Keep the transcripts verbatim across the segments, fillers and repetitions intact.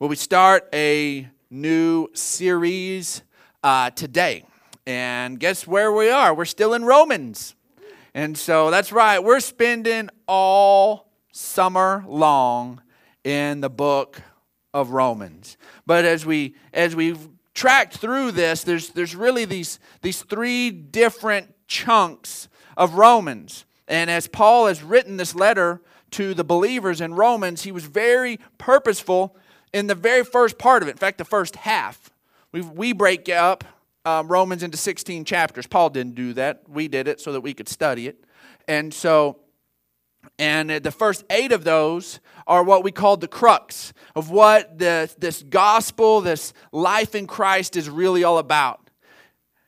Well, we start a new series uh, today, and guess where we are? We're still in Romans, and so that's right. We're spending all summer long in the book of Romans. But as we as we've tracked through this, there's there's really these these three different chunks of Romans, and as Paul has written this letter to the believers in Romans, he was very purposeful in the very first part of it. In fact, the first half. We we break up um, Romans into sixteen chapters. Paul didn't do that. We did it so that we could study it. And so, and the first eight of those are what we call the crux of what the, this gospel, this life in Christ is really all about.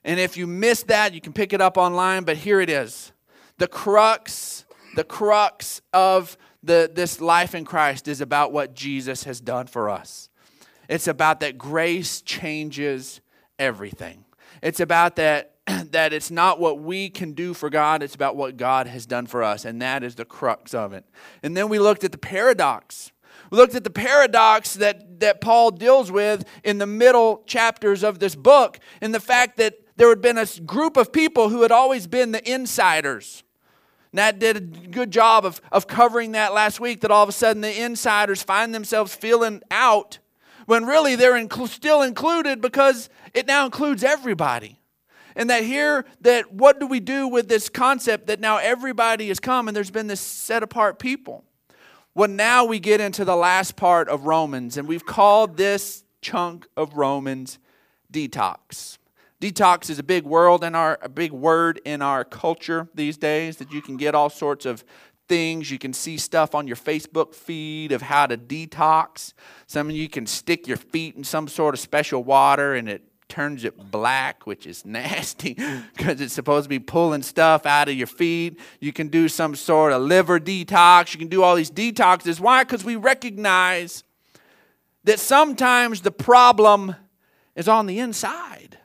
And if you missed that, you can pick it up online, but here it is. The crux, the crux of The, this life in Christ is about what Jesus has done for us. It's about that grace changes everything. It's about that that it's not what we can do for God, it's about what God has done for us, and that is the crux of it. And then we looked at the paradox. We looked at the paradox that, that Paul deals with in the middle chapters of this book, and the fact that there had been a group of people who had always been the insiders. Nat did a good job of, of covering that last week, that all of a sudden the insiders find themselves feeling out when really they're inc- still included, because it now includes everybody. And that here, that what do we do with this concept that now everybody has come and there's been this set apart people? Well, now we get into the last part of Romans, and we've called this chunk of Romans detox. Detox is a big world in our, a big word in our culture these days, that you can get all sorts of things. You can see stuff on your Facebook feed of how to detox. Some of you can stick your feet in some sort of special water and it turns it black, which is nasty because it's supposed to be pulling stuff out of your feet. You can do some sort of liver detox. You can do all these detoxes. Why? Because we recognize that sometimes the problem is on the inside.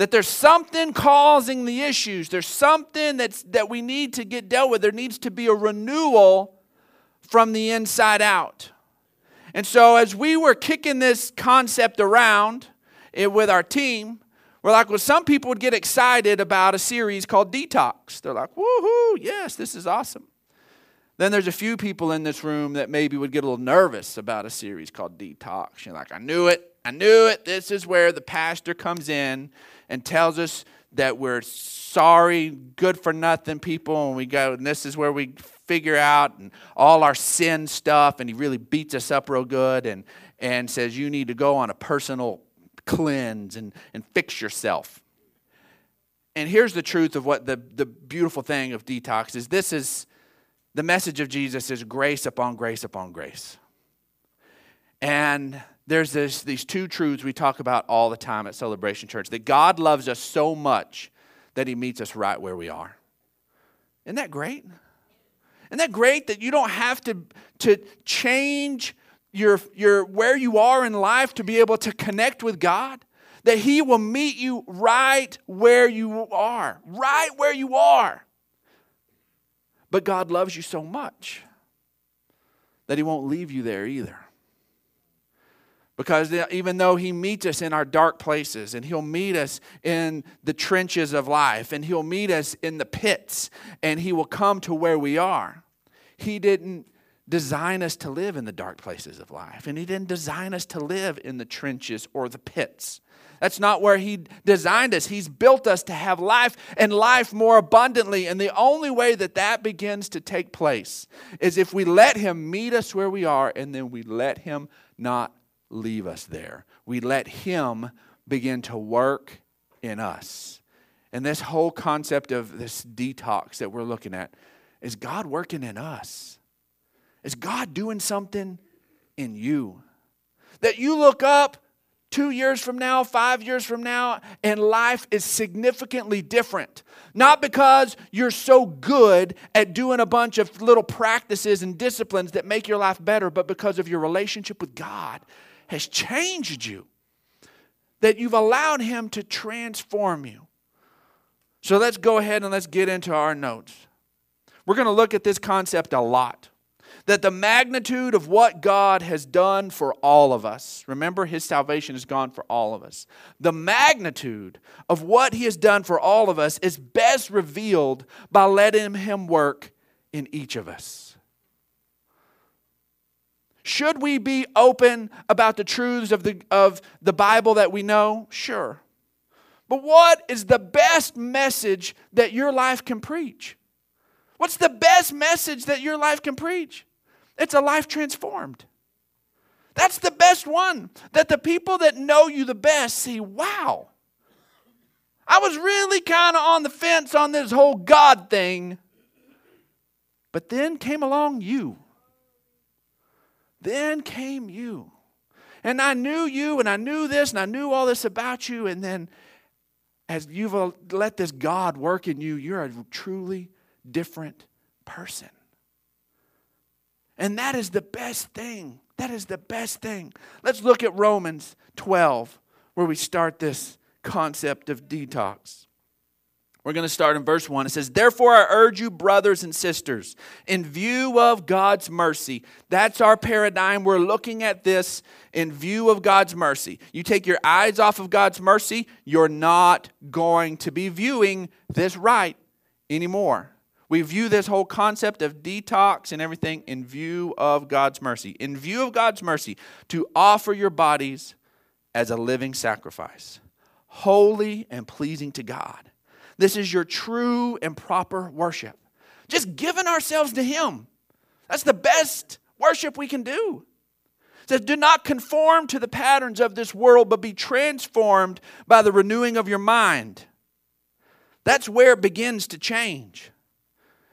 That there's something causing the issues. There's something that's, that we need to get dealt with. There needs to be a renewal from the inside out. And so as we were kicking this concept around it, with our team, we're like, well, some people would get excited about a series called Detox. They're like, woohoo, yes, this is awesome. Then there's a few people in this room that maybe would get a little nervous about a series called Detox. You're like, I knew it. I knew it. This is where the pastor comes in and tells us that we're sorry, good for nothing people, and we go, and this is where we figure out and all our sin stuff, and he really beats us up real good and, and says you need to go on a personal cleanse and, and fix yourself. And here's the truth of what the, the beautiful thing of detox is. This is the message of Jesus, is grace upon grace upon grace. And there's this, these two truths we talk about all the time at Celebration Church, that God loves us so much that he meets us right where we are. Isn't that great? Isn't that great that you don't have to, to change your, your, where you are in life to be able to connect with God? That he will meet you right where you are, right where you are. But God loves you so much that he won't leave you there either. Because even though he meets us in our dark places, and he'll meet us in the trenches of life, and he'll meet us in the pits, and he will come to where we are, he didn't design us to live in the dark places of life, and he didn't design us to live in the trenches or the pits. That's not where he designed us. He's built us to have life, and life more abundantly, and the only way that that begins to take place is if we let him meet us where we are, and then we let him not leave us there. We let him begin to work in us. And this whole concept of this detox that we're looking at is God working in us. Is God doing something in you? That you look up two years from now, five years from now, and life is significantly different. Not because you're so good at doing a bunch of little practices and disciplines that make your life better, but because of your relationship with God has changed you, that you've allowed him to transform you. So let's go ahead and let's get into our notes. We're going to look at this concept a lot. that the magnitude of what God has done for all of us, remember His salvation has gone for all of us, the magnitude of what He has done for all of us is best revealed by letting Him work in each of us. Should we be open about the truths of the, of the Bible that we know? Sure. But what is the best message that your life can preach? What's the best message that your life can preach? It's a life transformed. That's the best one, that the people that know you the best see, wow, I was really kind of on the fence on this whole God thing, but then came along you. Then came you. And I knew you, and I knew this, and I knew all this about you. And then as you've let this God work in you, you're a truly different person. And that is the best thing. That is the best thing. Let's look at Romans twelve, where we start this concept of detox. We're going to start in verse one. It says, therefore I urge you, brothers and sisters, in view of God's mercy. That's our paradigm. We're looking at this in view of God's mercy. You take your eyes off of God's mercy, you're not going to be viewing this right anymore. We view this whole concept of detox and everything in view of God's mercy. In view of God's mercy, to offer your bodies as a living sacrifice, holy and pleasing to God. This is your true and proper worship. Just giving ourselves to Him. That's the best worship we can do. It says, do not conform to the patterns of this world, but be transformed by the renewing of your mind. That's where it begins to change.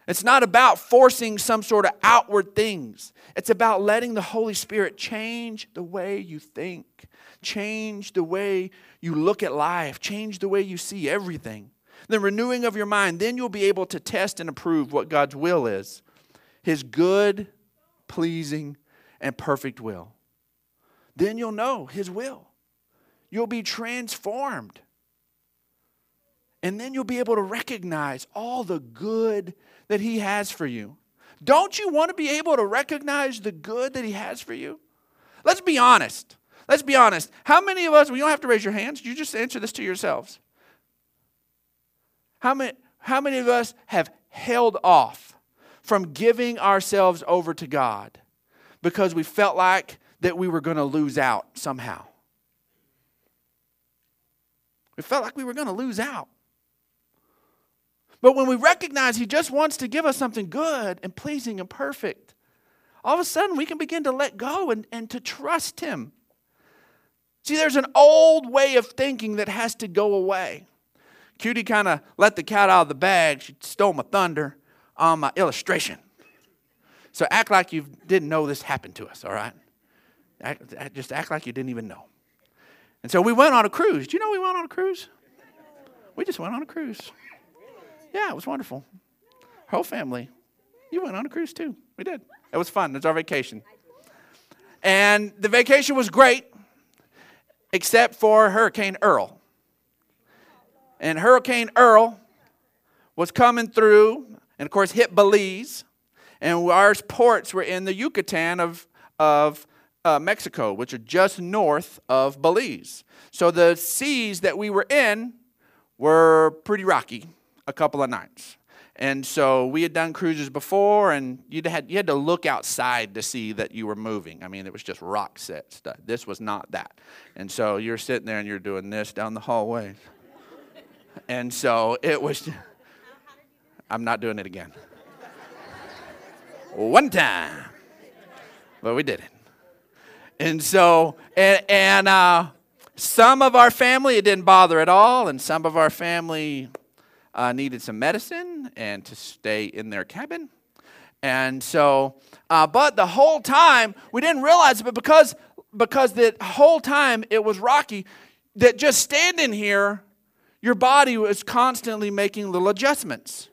It's not about forcing some sort of outward things. It's about letting the Holy Spirit change the way you think, change the way you look at life, change the way you see everything. The renewing of your mind, then you'll be able to test and approve what God's will is. His good, pleasing, and perfect will. Then you'll know His will. You'll be transformed. And then you'll be able to recognize all the good that He has for you. Don't you want to be able to recognize the good that He has for you? Let's be honest. Let's be honest. How many of us, we don't have to raise your hands. You just answer this to yourselves. How many, how many of us have held off from giving ourselves over to God because we felt like that we were going to lose out somehow? We felt like we were going to lose out. But when we recognize He just wants to give us something good and pleasing and perfect, all of a sudden we can begin to let go and, and to trust Him. See, there's an old way of thinking that has to go away. Cutie kind of let the cat out of the bag. She stole my thunder on my illustration. So act like you didn't know this happened to us, all right? Act, just act like you didn't even know. And so we went on a cruise. Do you know we went on a cruise? We just went on a cruise. Yeah, it was wonderful. Her whole family. You went on a cruise too. We did. It was fun. It was our vacation. And the vacation was great, except for Hurricane Earl. And Hurricane Earl was coming through and, of course, hit Belize. And our ports were in the Yucatan of, of uh, Mexico, which are just north of Belize. So the seas that we were in were pretty rocky a couple of nights. And so we had done cruises before, and you had you had to look outside to see that you were moving. I mean, it was just rock set stuff. This was not that. And so you're sitting there, and you're doing this down the hallway. And so it was, I'm not doing it again. One time. But we did it. And so, and, and uh, some of our family, it didn't bother at all. And some of our family uh, needed some medicine and to stay in their cabin. And so, uh, but the whole time, we didn't realize it, but because, because the whole time it was rocky, that just standing here, your body was constantly making little adjustments.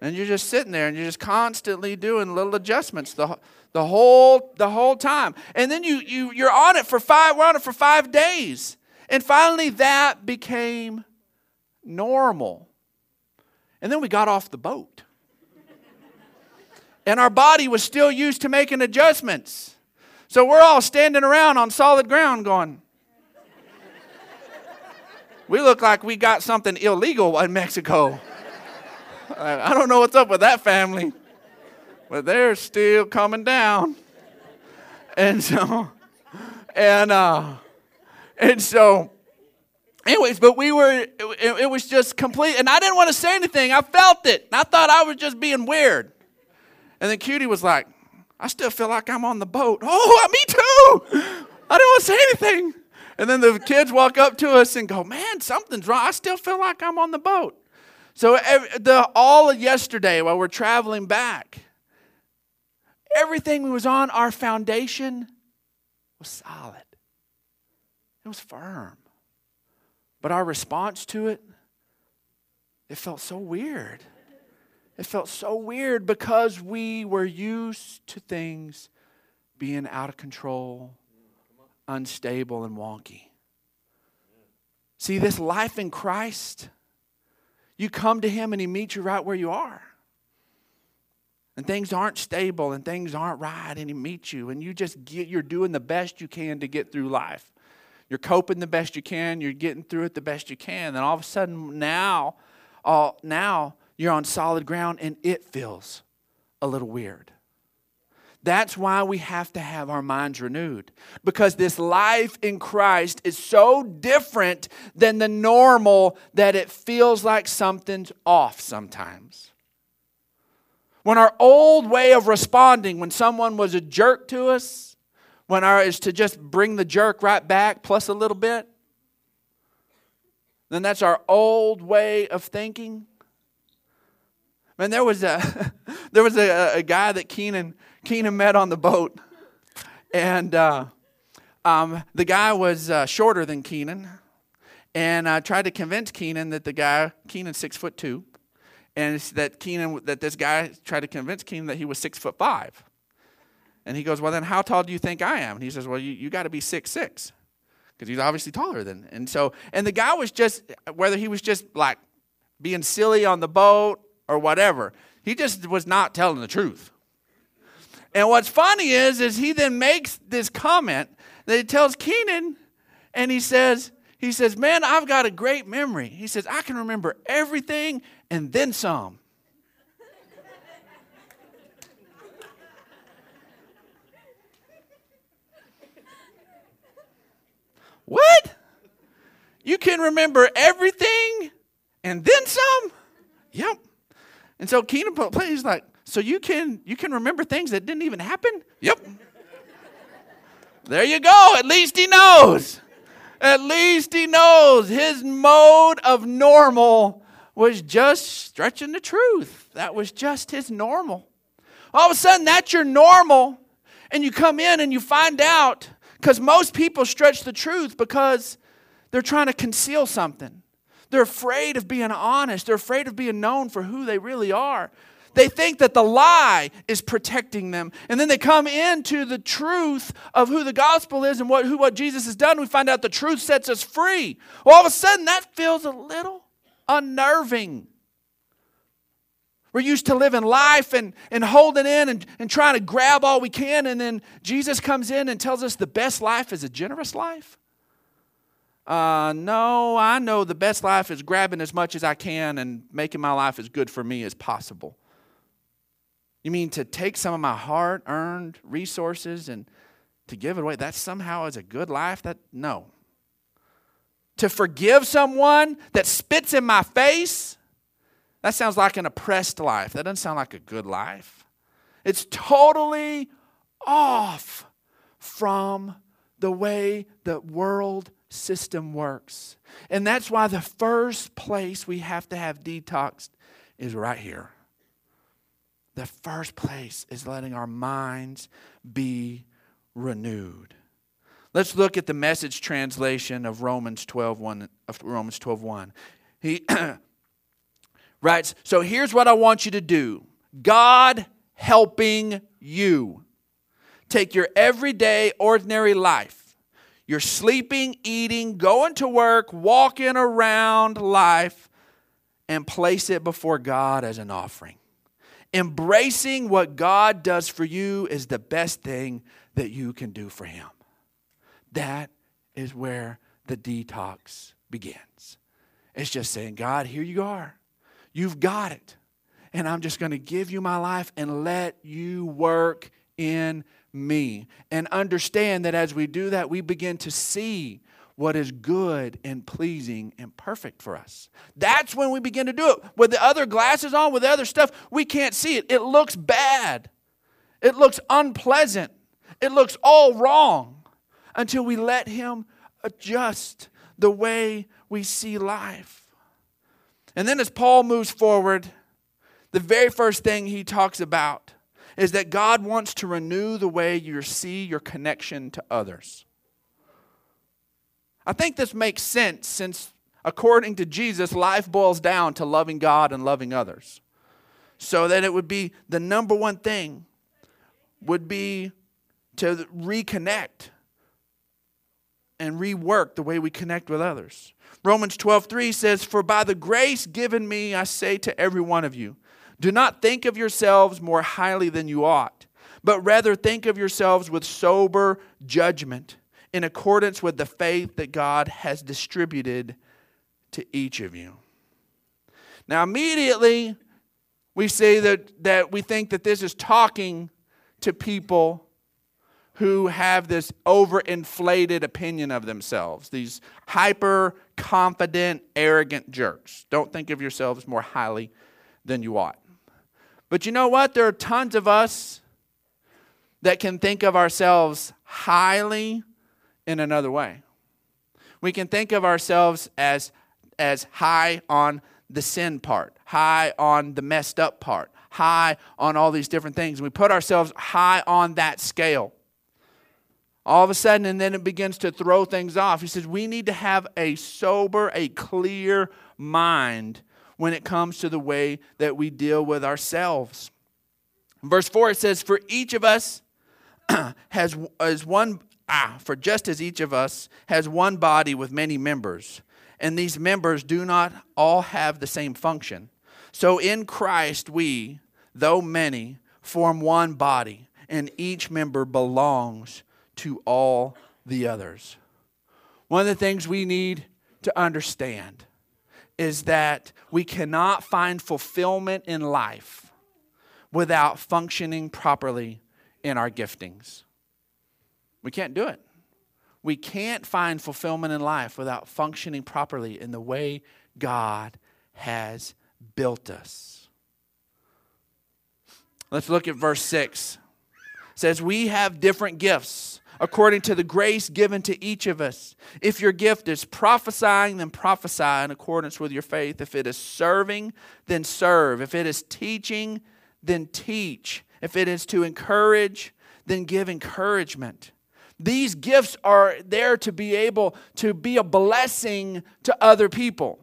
And you're just sitting there and you're just constantly doing little adjustments the, the whole the whole time. And then you you you're on it for five we're on it for five days. And finally that became normal. And then we got off the boat. and our body was still used to making adjustments. So we're all standing around on solid ground going, we look like we got something illegal in Mexico. I don't know what's up with that family, but they're still coming down. And so, and uh, and so, anyways, but we were, it, it was just complete, and I didn't want to say anything. I felt it. I thought I was just being weird. And then Cutie was like, I still feel like I'm on the boat. Oh, me too. I didn't want to say anything. And then the kids walk up to us and go, man, something's wrong. I still feel like I'm on the boat. So the all of yesterday while we're traveling back, everything we was on, our foundation was solid. It was firm. But our response to it, it felt so weird. It felt so weird because we were used to things being out of control, unstable, and wonky. See, this life in Christ, you come to Him and He meets you right where you are. And things aren't stable and things aren't right, and He meets you, and you just get, you're doing the best you can to get through life. You're coping the best you can. You're getting through it the best you can. And all of a sudden now, uh, now you're on solid ground, and it feels a little weird. That's why we have to have our minds renewed, because this life in Christ is so different than the normal that it feels like something's off sometimes. When our old way of responding, when someone was a jerk to us, when our is to just bring the jerk right back plus a little bit, then that's our old way of thinking. Man, there was a there was a, a guy that Keenan Keenan met on the boat, and uh, um, the guy was uh, shorter than Keenan, and I tried to convince Keenan that the guy Keenan's six foot two, and that Keenan that this guy tried to convince Keenan that he was six foot five, and he goes, well then how tall do you think I am? And he says, well you you got to be six six, because he's obviously taller than, and so and the guy was just whether he was just like being silly on the boat or whatever, he just was not telling the truth. And what's funny is, is he then makes this comment that he tells Keenan, and he says, he says, man, I've got a great memory. He says, I can remember everything and then some. What? You can remember everything and then some? Yep. And so Keenan plays like, so you can you can remember things that didn't even happen? Yep. There you go. At least he knows. At least he knows. His mode of normal was just stretching the truth. That was just his normal. All of a sudden, that's your normal. And you come in and you find out, because most people stretch the truth because they're trying to conceal something. They're afraid of being honest. They're afraid of being known for who they really are. They think that the lie is protecting them. And then they come into the truth of who the gospel is and what, who, what Jesus has done. We find out the truth sets us free. Well, all of a sudden, that feels a little unnerving. We're used to living life and, and holding in and, and trying to grab all we can. And then Jesus comes in and tells us the best life is a generous life. Uh, no, I know the best life is grabbing as much as I can and making my life as good for me as possible. You mean to take some of my hard-earned resources and to give it away, that somehow is a good life? That no. To forgive someone that spits in my face, that sounds like an oppressed life. That doesn't sound like a good life. It's totally off from the way the world system works. And that's why the first place we have to have detoxed is right here. The first place is letting our minds be renewed. Let's look at the Message translation of Romans twelve one. Of Romans twelve one. He writes, so here's what I want you to do. God helping you. Take your everyday, ordinary life. Your sleeping, eating, going to work, walking around life, and place it before God as an offering. Embracing what God does for you is the best thing that you can do for him. That is where the detox begins. It's just saying, God, here you are. You've got it. And I'm just going to give you my life and let you work in me. And understand that as we do that, we begin to see what is good and pleasing and perfect for us. That's when we begin to do it. With the other glasses on, with the other stuff, we can't see it. It looks bad. It looks unpleasant. It looks all wrong until we let him adjust the way we see life. And then as Paul moves forward, the very first thing he talks about is that God wants to renew the way you see your connection to others. I think this makes sense since, according to Jesus, life boils down to loving God and loving others. So that it would be the number one thing would be to reconnect and rework the way we connect with others. Romans twelve three says, "For by the grace given me, I say to every one of you, do not think of yourselves more highly than you ought, but rather think of yourselves with sober judgment, in accordance with the faith that God has distributed to each of you." Now immediately we see that, that we think that this is talking to people who have this overinflated opinion of themselves, these hyper-confident, arrogant jerks. Don't think of yourselves more highly than you ought. But you know what? There are tons of us that can think of ourselves highly in another way. We can think of ourselves as, as high on the sin part, high on the messed up part, high on all these different things. We put ourselves high on that scale. All of a sudden, and then it begins to throw things off. He says we need to have a sober, a clear mind when it comes to the way that we deal with ourselves. In verse four, it says, For each of us has as one... Ah, for just as each of us has one body with many members, and these members do not all have the same function. So in Christ we, though many, form one body, and each member belongs to all the others. One of the things we need to understand is that we cannot find fulfillment in life without functioning properly in our giftings. We can't do it. We can't find fulfillment in life without functioning properly in the way God has built us. Let's look at verse six. It says, We have different gifts according to the grace given to each of us. If your gift is prophesying, then prophesy in accordance with your faith. If it is serving, then serve. If it is teaching, then teach. If it is to encourage, then give encouragement. These gifts are there to be able to be a blessing to other people.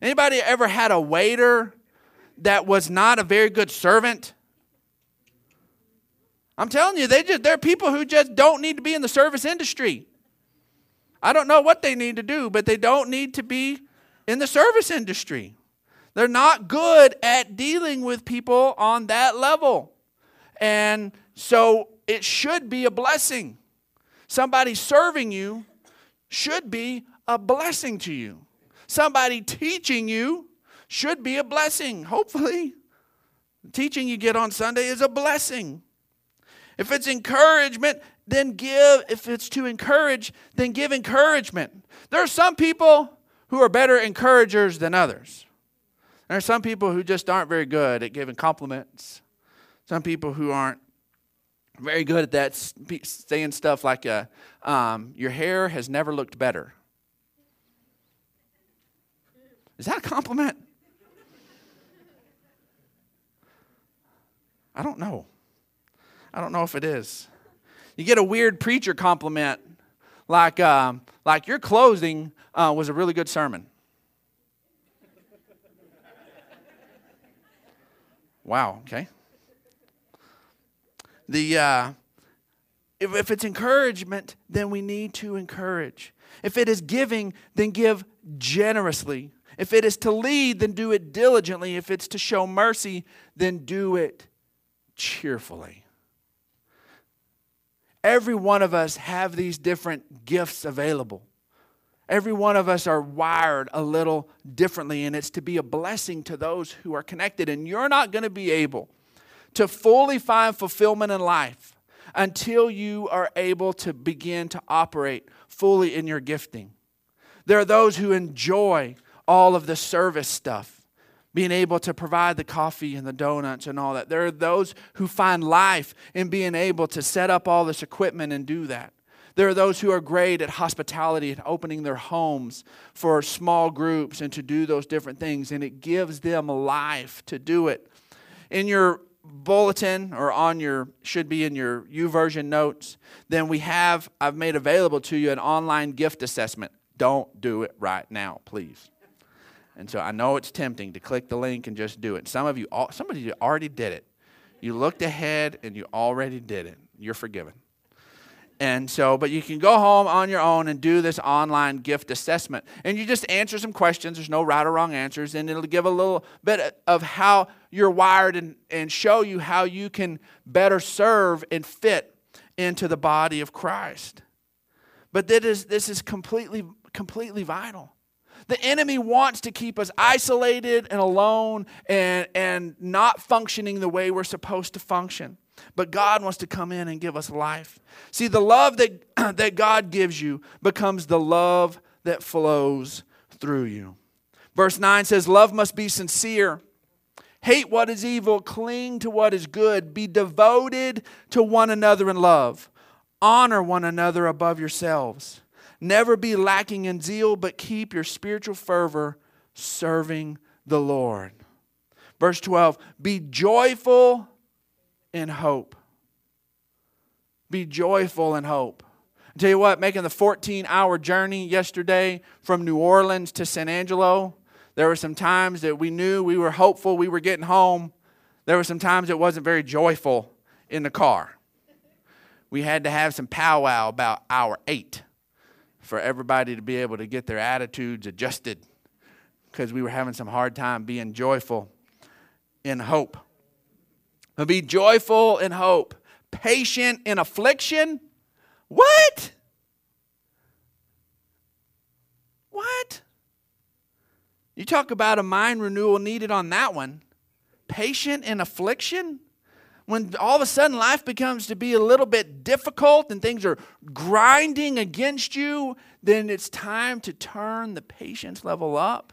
Anybody ever had a waiter that was not a very good servant? I'm telling you, they just, they're people who just don't need to be in the service industry. I don't know what they need to do, but they don't need to be in the service industry. They're not good at dealing with people on that level. And so it should be a blessing. Somebody serving you should be a blessing to you. Somebody teaching you should be a blessing, hopefully. The teaching you get on Sunday is a blessing. If it's encouragement, then give. If it's to encourage, then give encouragement. There are some people who are better encouragers than others. There are some people who just aren't very good at giving compliments. Some people who aren't very good at that, saying stuff like, uh, um, your hair has never looked better. Is that a compliment? I don't know. I don't know if it is. You get a weird preacher compliment, like, um, like your closing uh, was a really good sermon. Wow, okay. The uh, if, if it's encouragement, then we need to encourage. If it is giving, then give generously. If it is to lead, then do it diligently. If it's to show mercy, then do it cheerfully. Every one of us have these different gifts available. Every one of us are wired a little differently, and it's to be a blessing to those who are connected. And you're not going to be able to fully find fulfillment in life until you are able to begin to operate fully in your gifting. There are those who enjoy all of the service stuff, being able to provide the coffee and the donuts and all that. There are those who find life in being able to set up all this equipment and do that. There are those who are great at hospitality, at opening their homes for small groups and to do those different things, and it gives them life to do it. In your bulletin, or on your, should be in your YouVersion notes, then we have, I've made available to you an online gift assessment. Don't do it right now, please. And so I know it's tempting to click the link and just do it. Some of you, some of you already did it. You looked ahead and you already did it. You're forgiven. And so, but you can go home on your own and do this online gift assessment. And you just answer some questions. There's no right or wrong answers. And it'll give a little bit of how you're wired and, and show you how you can better serve and fit into the body of Christ. But that is, this is completely, completely vital. The enemy wants to keep us isolated and alone and, and not functioning the way we're supposed to function. But God wants to come in and give us life. See, the love that, that God gives you becomes the love that flows through you. Verse nine says, love must be sincere. Hate what is evil, cling to what is good. Be devoted to one another in love. Honor one another above yourselves. Never be lacking in zeal, but keep your spiritual fervor serving the Lord. Verse twelve, be joyful in hope. Be joyful in hope. I tell you what, making the fourteen-hour journey yesterday from New Orleans to San Angelo, there were some times that we knew we were hopeful we were getting home. There were some times it wasn't very joyful in the car. We had to have some powwow about hour eight for everybody to be able to get their attitudes adjusted, because we were having some hard time being joyful in hope. But be joyful in hope, patient in affliction. What? What? You talk about a mind renewal needed on that one. Patient in affliction? When all of a sudden life becomes to be a little bit difficult and things are grinding against you, then it's time to turn the patience level up.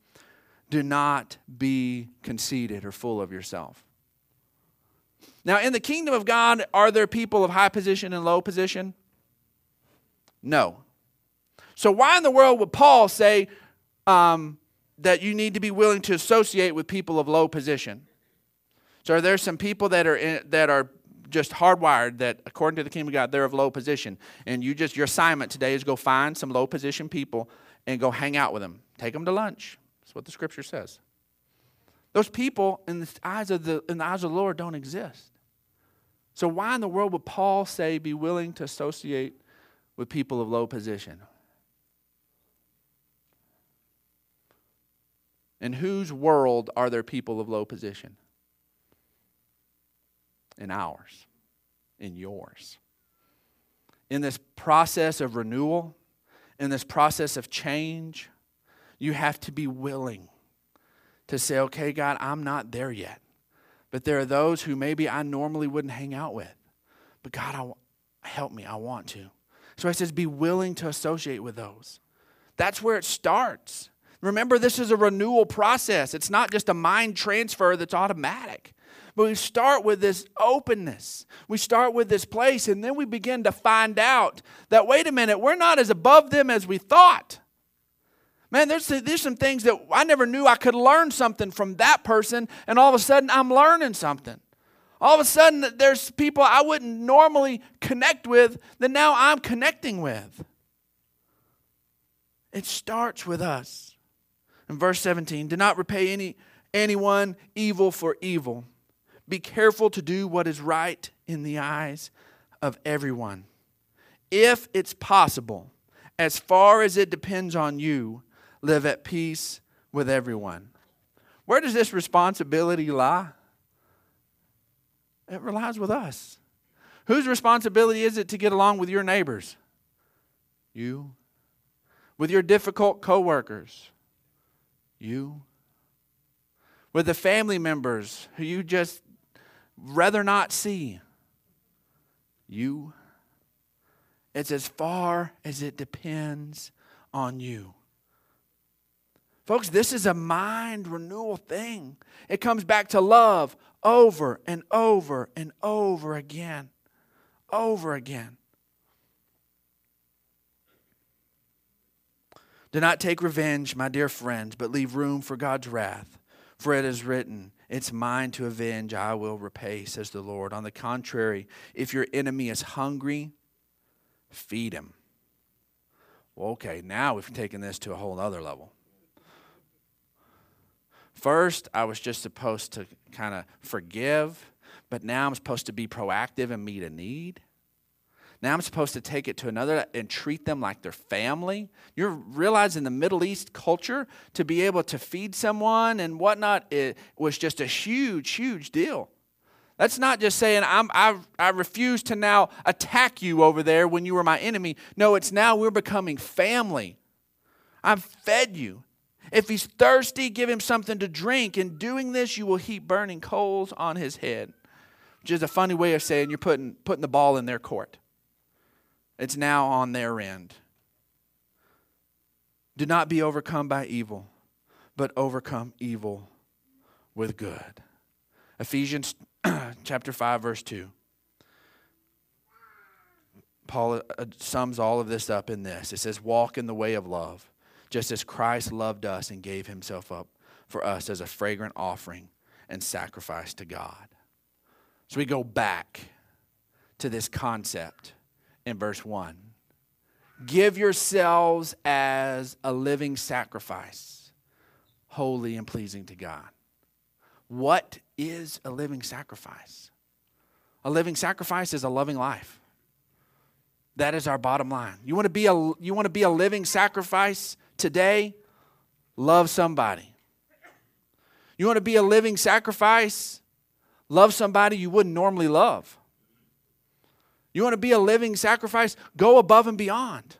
Do not be conceited or full of yourself. Now, in the kingdom of God, are there people of high position and low position? No. So why in the world would Paul say um, that you need to be willing to associate with people of low position? So are there some people that are in, that are just hardwired that, according to the kingdom of God, they're of low position? And you just your assignment today is go find some low position people and go hang out with them. Take them to lunch. That's what the scripture says. Those people in the eyes of the in the eyes of the Lord don't exist. So why in the world would Paul say be willing to associate with people of low position? In whose world are there people of low position? In ours, in yours. In this process of renewal, in this process of change, you have to be willing to say, okay, God, I'm not there yet. But there are those who maybe I normally wouldn't hang out with. But God, I w- help me. I want to. So it says be willing to associate with those. That's where it starts. Remember, this is a renewal process. It's not just a mind transfer that's automatic. But we start with this openness. We start with this place, and then we begin to find out that, wait a minute, we're not as above them as we thought. Man, there's, there's some things that I never knew I could learn something from that person, and all of a sudden I'm learning something. All of a sudden there's people I wouldn't normally connect with that now I'm connecting with. It starts with us. In verse seventeen, do not repay any anyone evil for evil. Be careful to do what is right in the eyes of everyone. If it's possible, as far as it depends on you, live at peace with everyone. Where does this responsibility lie? It relies with us. Whose responsibility is it to get along with your neighbors? You. With your difficult coworkers? You. With the family members who you just rather not see? You. It's as far as it depends on you. Folks, this is a mind renewal thing. It comes back to love over and over and over again. Over again. Do not take revenge, my dear friends, but leave room for God's wrath. For it is written, it's mine to avenge, I will repay, says the Lord. On the contrary, if your enemy is hungry, feed him. Well, okay, now we've taken this to a whole other level. First, I was just supposed to kind of forgive, but now I'm supposed to be proactive and meet a need. Now I'm supposed to take it to another and treat them like they're family. You're realizing the Middle East culture, to be able to feed someone and whatnot, it was just a huge, huge deal. That's not just saying, I'm, I, I refuse to now attack you over there when you were my enemy. No, it's now we're becoming family. I've fed you. If he's thirsty, give him something to drink. In doing this, you will heap burning coals on his head. Which is a funny way of saying you're putting, putting the ball in their court. It's now on their end. Do not be overcome by evil, but overcome evil with good. Ephesians chapter five, verse two. Paul sums all of this up in this. It says, walk in the way of love, just as Christ loved us and gave himself up for us as a fragrant offering and sacrifice to God. So we go back to this concept in verse one. Give yourselves as a living sacrifice, holy and pleasing to God. What is a living sacrifice? A living sacrifice is a loving life. That is our bottom line. You want to be a, you want to be a living sacrifice today? Love somebody. You want to be a living sacrifice? Love somebody you wouldn't normally love. You want to be a living sacrifice? Go above and beyond.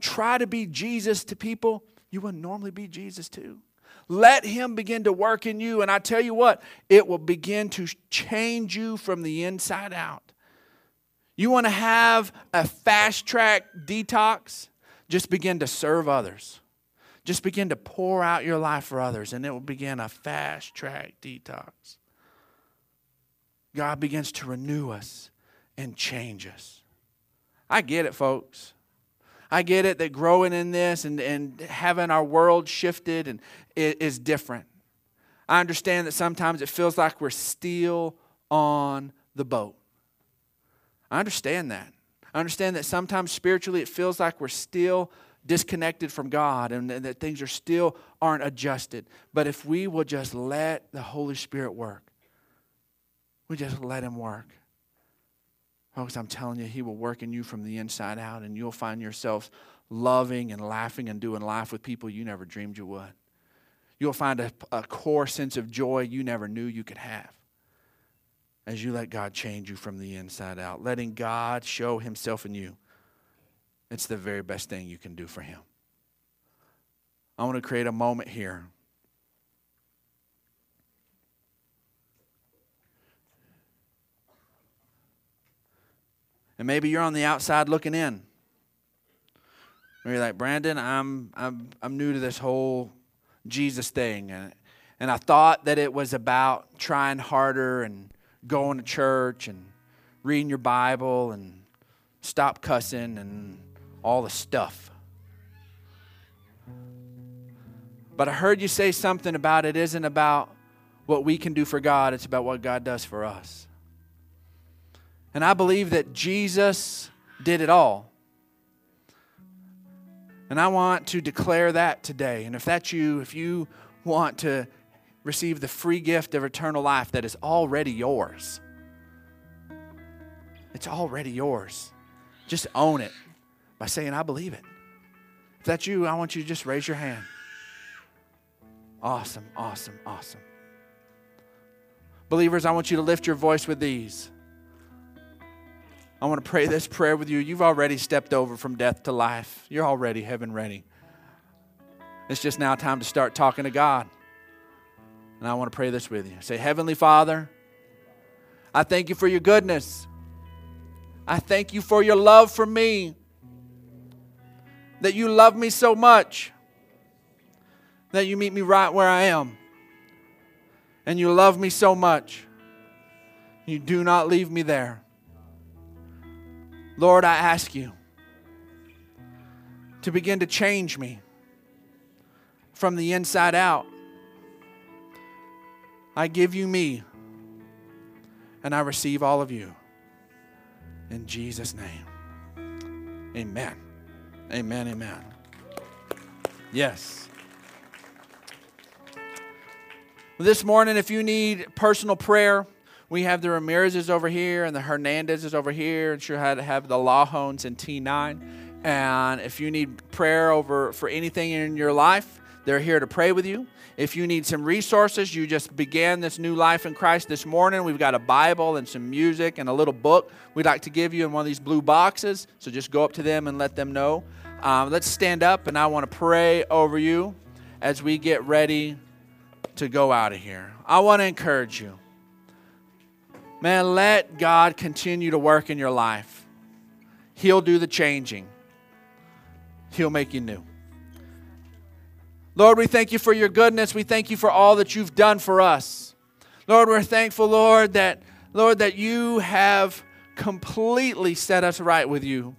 Try to be Jesus to people you wouldn't normally be Jesus to. Let him begin to work in you. And I tell you what, it will begin to change you from the inside out. You want to have a fast track detox? Just begin to serve others. Just begin to pour out your life for others, and it will begin a fast track detox. God begins to renew us and change us. I get it, folks. I get it that growing in this and, and having our world shifted and it is different. I understand that sometimes it feels like we're still on the boat. I understand that. I understand that sometimes spiritually it feels like we're still disconnected from God and that things are still aren't adjusted. But if we will just let the Holy Spirit work, we just let him work. Folks, I'm telling you, he will work in you from the inside out, and you'll find yourself loving and laughing and doing life with people you never dreamed you would. You'll find a, a core sense of joy you never knew you could have as you let God change you from the inside out. Letting God show himself in you, it's the very best thing you can do for him. I want to create a moment here. And maybe you're on the outside looking in. Maybe you're like, Brandon, I'm I'm I'm new to this whole Jesus thing, and and I thought that it was about trying harder and going to church and reading your Bible and stop cussing and all the stuff. But I heard you say something about it isn't about what we can do for God. It's about what God does for us. And I believe that Jesus did it all. And I want to declare that today. And if that's you, if you want to receive the free gift of eternal life that is already yours, it's already yours. Just own it by saying, I believe it. If that's you, I want you to just raise your hand. Awesome, awesome, awesome. Believers, I want you to lift your voice with these. I want to pray this prayer with you. You've already stepped over from death to life. You're already heaven ready. It's just now time to start talking to God. And I want to pray this with you. Say, Heavenly Father, I thank you for your goodness. I thank you for your love for me. That you love me so much. That you meet me right where I am. And you love me so much. You do not leave me there. Lord, I ask you to begin to change me from the inside out. I give you me, and I receive all of you. In Jesus' name, amen. Amen, amen. Yes. This morning, if you need personal prayer, we have the Ramirez's over here and the Hernandez's over here, and sure how to have the Lahones in T nine. And if you need prayer over for anything in your life, they're here to pray with you. If you need some resources, you just began this new life in Christ this morning. We've got a Bible and some music and a little book we'd like to give you in one of these blue boxes. So just go up to them and let them know. Um, let's stand up, and I want to pray over you as we get ready to go out of here. I want to encourage you. Man, let God continue to work in your life. He'll do the changing. He'll make you new. Lord, we thank you for your goodness. We thank you for all that you've done for us. Lord, we're thankful, Lord, that, Lord, that you have completely set us right with you.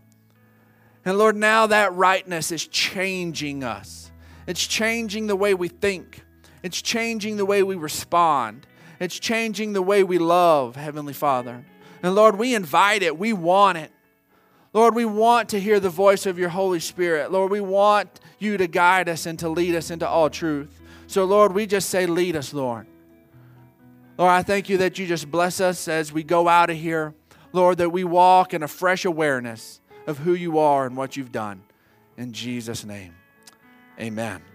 And Lord, now that rightness is changing us. It's changing the way we think. It's changing the way we respond. It's changing the way we love, Heavenly Father. And Lord, we invite it. We want it. Lord, we want to hear the voice of your Holy Spirit. Lord, we want you to guide us and to lead us into all truth. So, Lord, we just say, lead us, Lord. Lord, I thank you that you just bless us as we go out of here. Lord, that we walk in a fresh awareness of who you are and what you've done. In Jesus' name, amen.